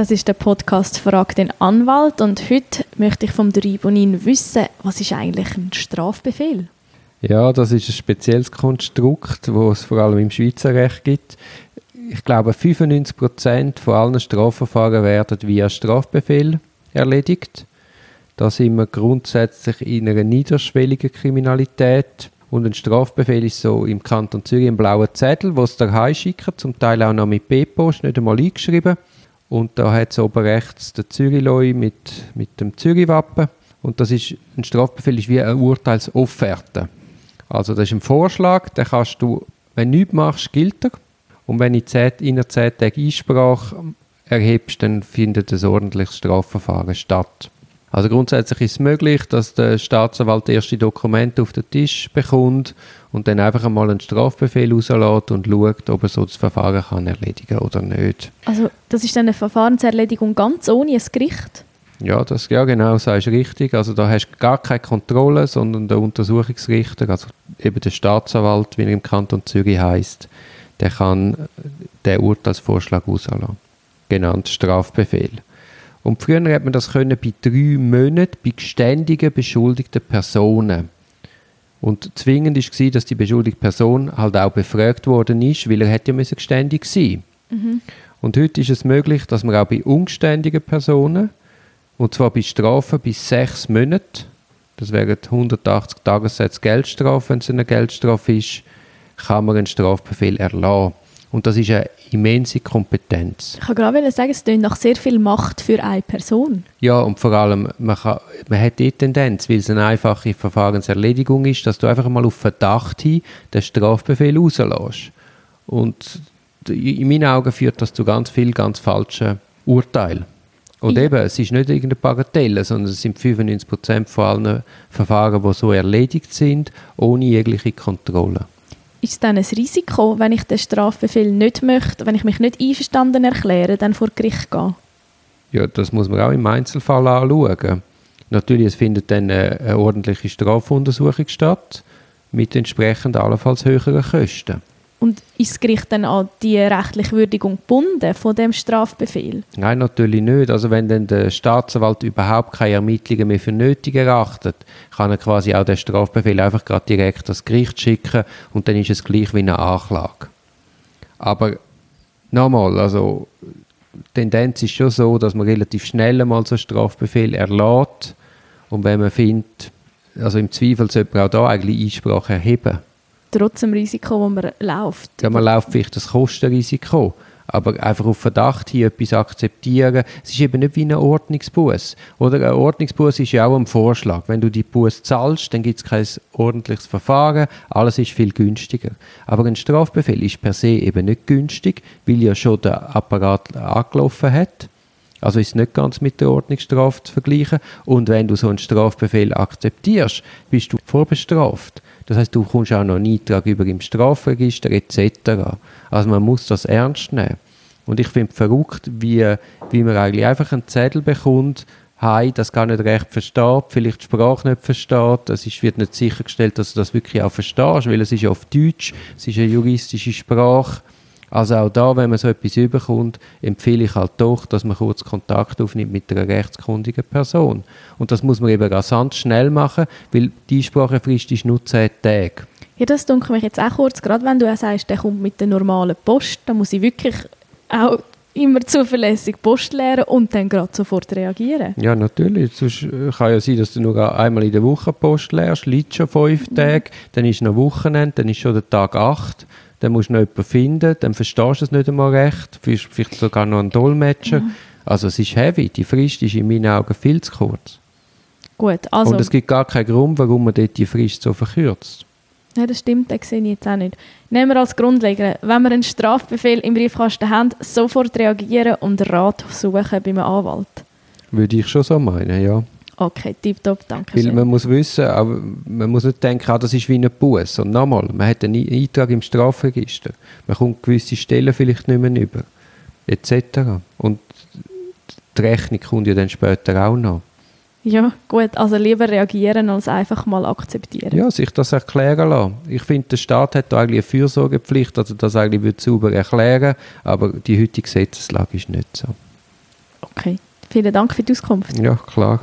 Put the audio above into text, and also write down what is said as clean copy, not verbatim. Das ist der Podcast «Frag den Anwalt» und heute möchte ich vom Dribonin wissen, was ist eigentlich ein Strafbefehl? Ja, das ist ein spezielles Konstrukt, das es vor allem im Schweizerrecht gibt. Ich glaube, 95% von allen Strafverfahren werden via Strafbefehl erledigt. Da sind wir grundsätzlich in einer niederschwelligen Kriminalität. Und ein Strafbefehl ist so im Kanton Zürich ein blauer Zettel, den sie daheim schicken, zum Teil auch noch mit B-Post, nicht einmal eingeschrieben. Und da hat es oben rechts den Zürich-Leuen mit dem Zürich-Wappen. Und das ist, ein Strafbefehl ist wie eine Urteilsofferte. Also das ist ein Vorschlag, den kannst du, wenn du nichts machst, gilt er. Und wenn du innerhalb 10 Tage Einsprache erhebst, dann findet ein ordentliches Strafverfahren statt. Also grundsätzlich ist es möglich, dass der Staatsanwalt erste Dokumente auf den Tisch bekommt und dann einfach einmal einen Strafbefehl rauslässt und schaut, ob er so das Verfahren kann erledigen oder nicht. Also das ist dann eine Verfahrenserledigung ganz ohne ein Gericht? Ja, das, ja genau, sagst du richtig. Also da hast du gar keine Kontrolle, sondern der Untersuchungsrichter, also eben der Staatsanwalt, wie er im Kanton Zürich heisst, der kann den Urteilsvorschlag rauslassen, genannt Strafbefehl. Und früher hat man das können bei 3 Monaten bei geständigen beschuldigten Personen. Und zwingend war, dass die beschuldigte Person halt auch befragt worden ist, weil er hätte ja geständig sein müssen. Mhm. Und heute ist es möglich, dass man auch bei ungeständigen Personen, und zwar bei Strafen bis 6 Monaten, das wären 180 Tagessätze Geldstrafe, wenn es eine Geldstrafe ist, kann man einen Strafbefehl erlassen. Und das ist eine immense Kompetenz. Ich kann gerade sagen, es klingt nach sehr viel Macht für eine Person. Ja, und vor allem, man hat die Tendenz, weil es eine einfache Verfahrenserledigung ist, dass du einfach mal auf Verdacht hin den Strafbefehl rauslässt. Und in meinen Augen führt das zu ganz vielen ganz falschen Urteilen. Und eben, es ist nicht irgendeine Bagatelle, sondern es sind 95% von allen Verfahren, die so erledigt sind, ohne jegliche Kontrolle. Ist es dann ein Risiko, wenn ich den Strafbefehl nicht möchte, wenn ich mich nicht einverstanden erkläre, dann vor Gericht gehe? Ja, das muss man auch im Einzelfall anschauen. Natürlich, es findet dann eine ordentliche Strafuntersuchung statt, mit entsprechend allenfalls höheren Kosten. Und ist das Gericht dann an die rechtliche Würdigung gebunden von dem Strafbefehl? Nein, natürlich nicht. Also wenn dann der Staatsanwalt überhaupt keine Ermittlungen mehr für nötig erachtet, kann er quasi auch den Strafbefehl einfach gerade direkt ans Gericht schicken und dann ist es gleich wie eine Anklage. Aber nochmal, also die Tendenz ist schon so, dass man relativ schnell mal so einen Strafbefehl erlässt und wenn man findet, also im Zweifel sollte man auch da eigentlich Einsprache erheben. Trotz dem Risiko, das man läuft. Ja, man läuft vielleicht das Kostenrisiko, aber einfach auf Verdacht hier etwas akzeptieren, es ist eben nicht wie ein Ordnungsbuss. Oder ein Ordnungsbuss ist ja auch ein Vorschlag. Wenn du die Buss zahlst, dann gibt es kein ordentliches Verfahren, alles ist viel günstiger. Aber ein Strafbefehl ist per se eben nicht günstig, weil ja schon der Apparat angelaufen hat. Also ist es nicht ganz mit der Ordnungsstrafe zu vergleichen. Und wenn du so einen Strafbefehl akzeptierst, bist du vorbestraft. Das heisst, du bekommst auch noch einen Eintrag über im Strafregister etc. Also man muss das ernst nehmen. Und ich finde es verrückt, wie man eigentlich einfach einen Zettel bekommt, hey, das gar nicht recht versteht, vielleicht die Sprache nicht versteht, es wird nicht sichergestellt, dass du das wirklich auch verstehst, weil es ist ja auf Deutsch, es ist eine juristische Sprache. Also auch da, wenn man so etwas überkommt, empfehle ich halt doch, dass man kurz Kontakt aufnimmt mit einer rechtskundigen Person. Und das muss man eben rasant schnell machen, weil die Einsprachefrist ist nur 10 Tage. Ja, das dunkelt mich jetzt auch kurz. Gerade wenn du auch sagst, der kommt mit der normalen Post, dann muss ich wirklich auch immer zuverlässig Post leeren und dann gerade sofort reagieren. Ja, natürlich. Sonst kann ja sein, dass du nur einmal in der Woche Post leerst, liegt schon 5 Tage, dann ist noch Wochenende, dann ist schon der Tag 8. Dann musst du noch jemanden finden, dann verstehst du es nicht einmal recht, vielleicht sogar noch einen Dolmetscher. Ja. Also es ist heavy, die Frist ist in meinen Augen viel zu kurz. Gut, also... Und es gibt gar keinen Grund, warum man dort die Frist so verkürzt. Ja, das stimmt, das sehe ich jetzt auch nicht. Nehmen wir als Grundlegende, wenn wir einen Strafbefehl im Briefkasten haben, sofort reagieren und Rat suchen bei einem Anwalt. Würde ich schon so meinen, ja. Okay, tipptopp, danke schön. Weil man muss wissen, aber man muss nicht denken, das ist wie ein Buss. Und nochmal, man hat einen Eintrag im Strafregister. Man kommt gewisse Stellen vielleicht nicht mehr über. Etc. Und die Rechnung kommt ja dann später auch noch. Ja, gut, also lieber reagieren, als einfach mal akzeptieren. Ja, sich das erklären lassen. Ich finde, der Staat hat da eigentlich eine Fürsorgepflicht, also das eigentlich sauber erklären, aber die heutige Gesetzeslage ist nicht so. Vielen Dank für die Auskunft. Ja, klar.